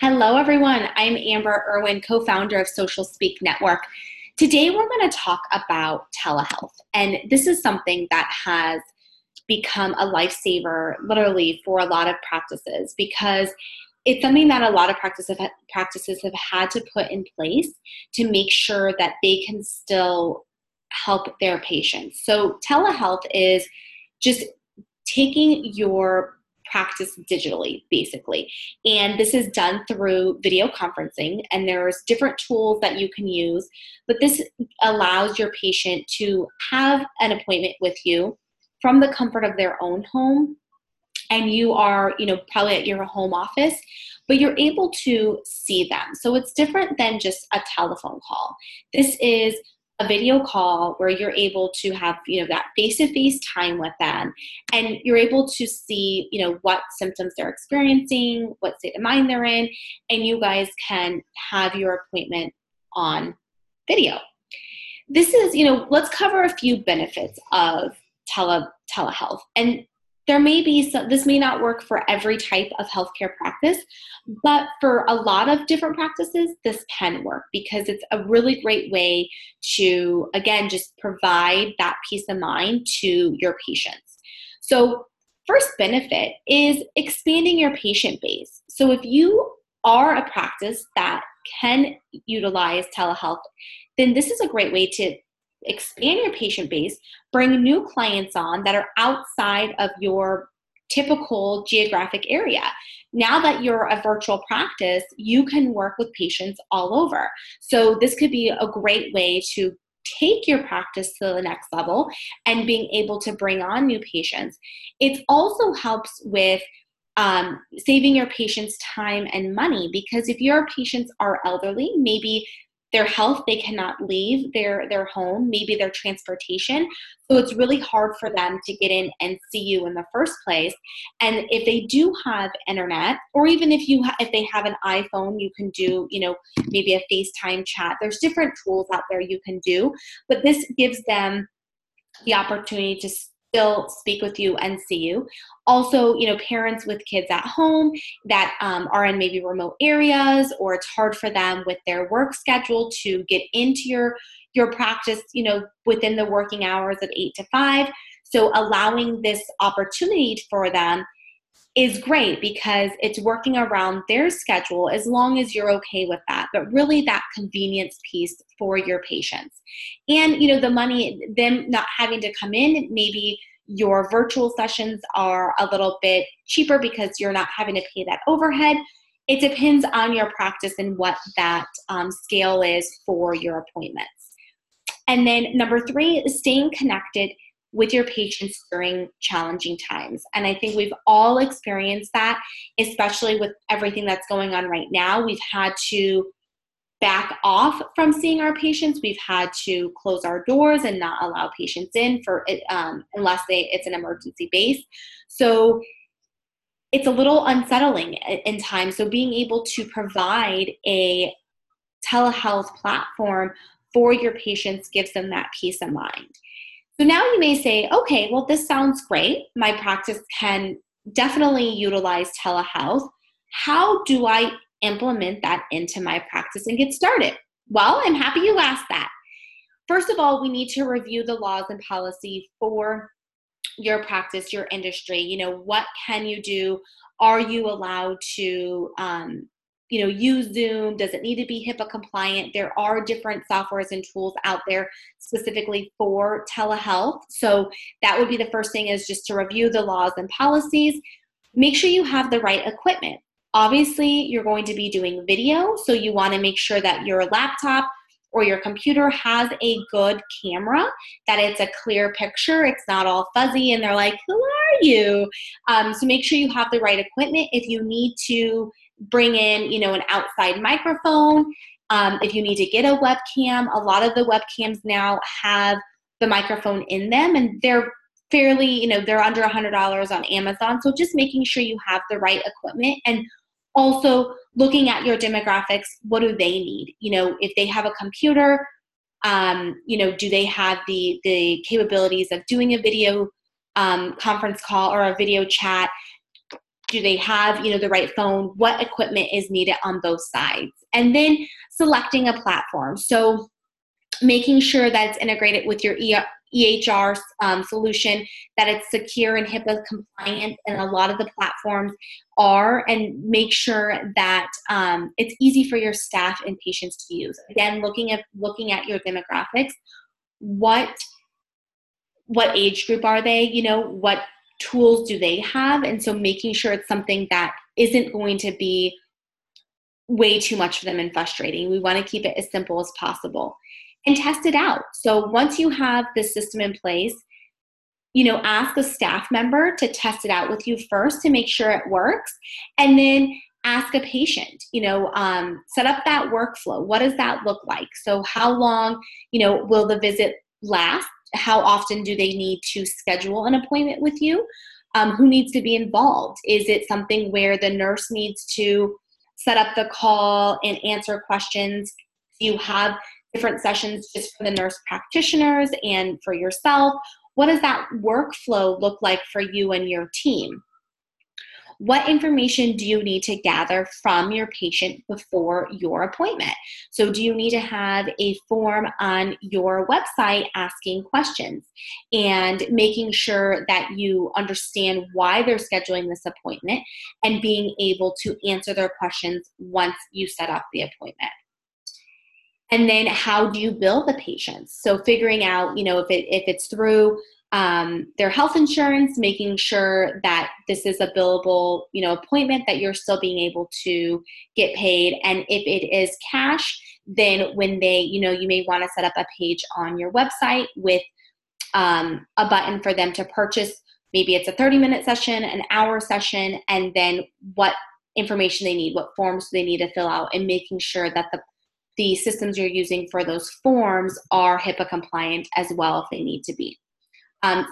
Hello, everyone. I'm Amber Irwin, co-founder of Social Speak Network. Today, we're going to talk about telehealth, and this is something that has become a lifesaver, literally, for a lot of practices, because it's something that a lot of practices have had to put in place to make sure that they can still help their patients. So telehealth is just taking your practice digitally, basically. And this is done through video conferencing, and there's different tools that you can use, but this allows your patient to have an appointment with you from the comfort of their own home. And you are, probably at your home office, but you're able to see them. So it's different than just a telephone call. This is a video call where you're able to have, that face-to-face time with them, and you're able to see, what symptoms they're experiencing, what state of mind they're in, and you guys can have your appointment on video. This is, let's cover a few benefits of telehealth. And there may be some, this may not work for every type of healthcare practice, but for a lot of different practices, this can work because it's a really great way to, again, just provide that peace of mind to your patients. So first benefit is expanding your patient base. So if you are a practice that can utilize telehealth, then this is a great way to expand your patient base, bring new clients on that are outside of your typical geographic area. Now that you're a virtual practice, you can work with patients all over. So this could be a great way to take your practice to the next level and being able to bring on new patients. It also helps with saving your patients time and money, because if your patients are elderly, maybe their health, they cannot leave their home, maybe their transportation. So it's really hard for them to get in and see you in the first place. And if they do have internet, or even if they have an iPhone, you can do, maybe a FaceTime chat. There's different tools out there you can do, but this gives them the opportunity to still speak with you and see you. Also, parents with kids at home that are in maybe remote areas, or it's hard for them with their work schedule to get into your practice, within the working hours of 8 to 5. So allowing this opportunity for them is great because it's working around their schedule as long as you're okay with that, but really that convenience piece for your patients. And, the money, them not having to come in, maybe your virtual sessions are a little bit cheaper because you're not having to pay that overhead. It depends on your practice and what that scale is for your appointments. And then number 3 is staying connected with your patients during challenging times. And I think we've all experienced that, especially with everything that's going on right now. We've had to back off from seeing our patients. We've had to close our doors and not allow patients in for unless it's an emergency base. So it's a little unsettling in time. So being able to provide a telehealth platform for your patients gives them that peace of mind. So now you may say, okay, well, this sounds great. My practice can definitely utilize telehealth. How do I implement that into my practice and get started? Well, I'm happy you asked that. First of all, we need to review the laws and policy for your practice, your industry. What can you do? Are you allowed to use Zoom? Does it need to be HIPAA compliant? There are different softwares and tools out there specifically for telehealth. So that would be the first thing, is just to review the laws and policies. Make sure you have the right equipment. Obviously, you're going to be doing video, so you want to make sure that your laptop or your computer has a good camera, that it's a clear picture, it's not all fuzzy, and they're like, who are you? So make sure you have the right equipment. If you need to bring in, an outside microphone, if you need to get a webcam, a lot of the webcams now have the microphone in them, and they're fairly, they're under $100 on Amazon. So just making sure you have the right equipment, and also looking at your demographics. What do they need? If they have a computer, do they have the capabilities of doing a video conference call or a video chat? Do they have, the right phone? What equipment is needed on both sides? And then selecting a platform. So making sure that it's integrated with your EHR solution, that it's secure and HIPAA compliant, and a lot of the platforms are, and make sure that it's easy for your staff and patients to use. Again, looking at your demographics, what age group are they, what tools do they have, and so making sure it's something that isn't going to be way too much for them and frustrating. We want to keep it as simple as possible. And test it out. So once you have the system in place, ask a staff member to test it out with you first to make sure it works. And then ask a patient, set up that workflow. What does that look like? So how long, will the visit last? How often do they need to schedule an appointment with you? Who needs to be involved? Is it something where the nurse needs to set up the call and answer questions? Do you have different sessions just for the nurse practitioners and for yourself? What does that workflow look like for you and your team? What information do you need to gather from your patient before your appointment? So do you need to have a form on your website asking questions and making sure that you understand why they're scheduling this appointment and being able to answer their questions once you set up the appointment? And then how do you bill the patients? So figuring out, if it's through their health insurance, making sure that this is a billable, appointment that you're still being able to get paid. And if it is cash, then when they, you may want to set up a page on your website with a button for them to purchase. Maybe it's a 30-minute session, an hour session, and then what information they need, what forms they need to fill out, and making sure that the systems you're using for those forms are HIPAA compliant as well if they need to be.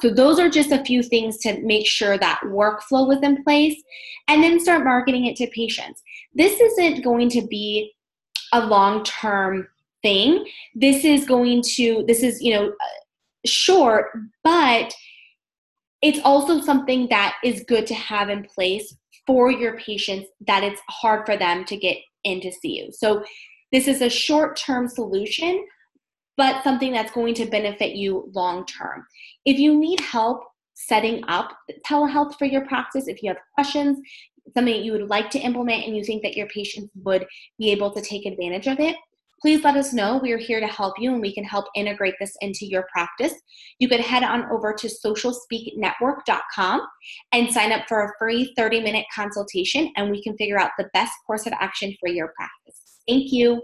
So those are just a few things to make sure that workflow was in place, and then start marketing it to patients. This isn't going to be a long-term thing. This is short, but it's also something that is good to have in place for your patients that it's hard for them to get in to see you. So this is a short-term solution, but something that's going to benefit you long-term. If you need help setting up telehealth for your practice, if you have questions, something that you would like to implement and you think that your patients would be able to take advantage of it, please let us know. We are here to help you, and we can help integrate this into your practice. You could head on over to socialspeaknetwork.com and sign up for a free 30-minute consultation, and we can figure out the best course of action for your practice. Thank you.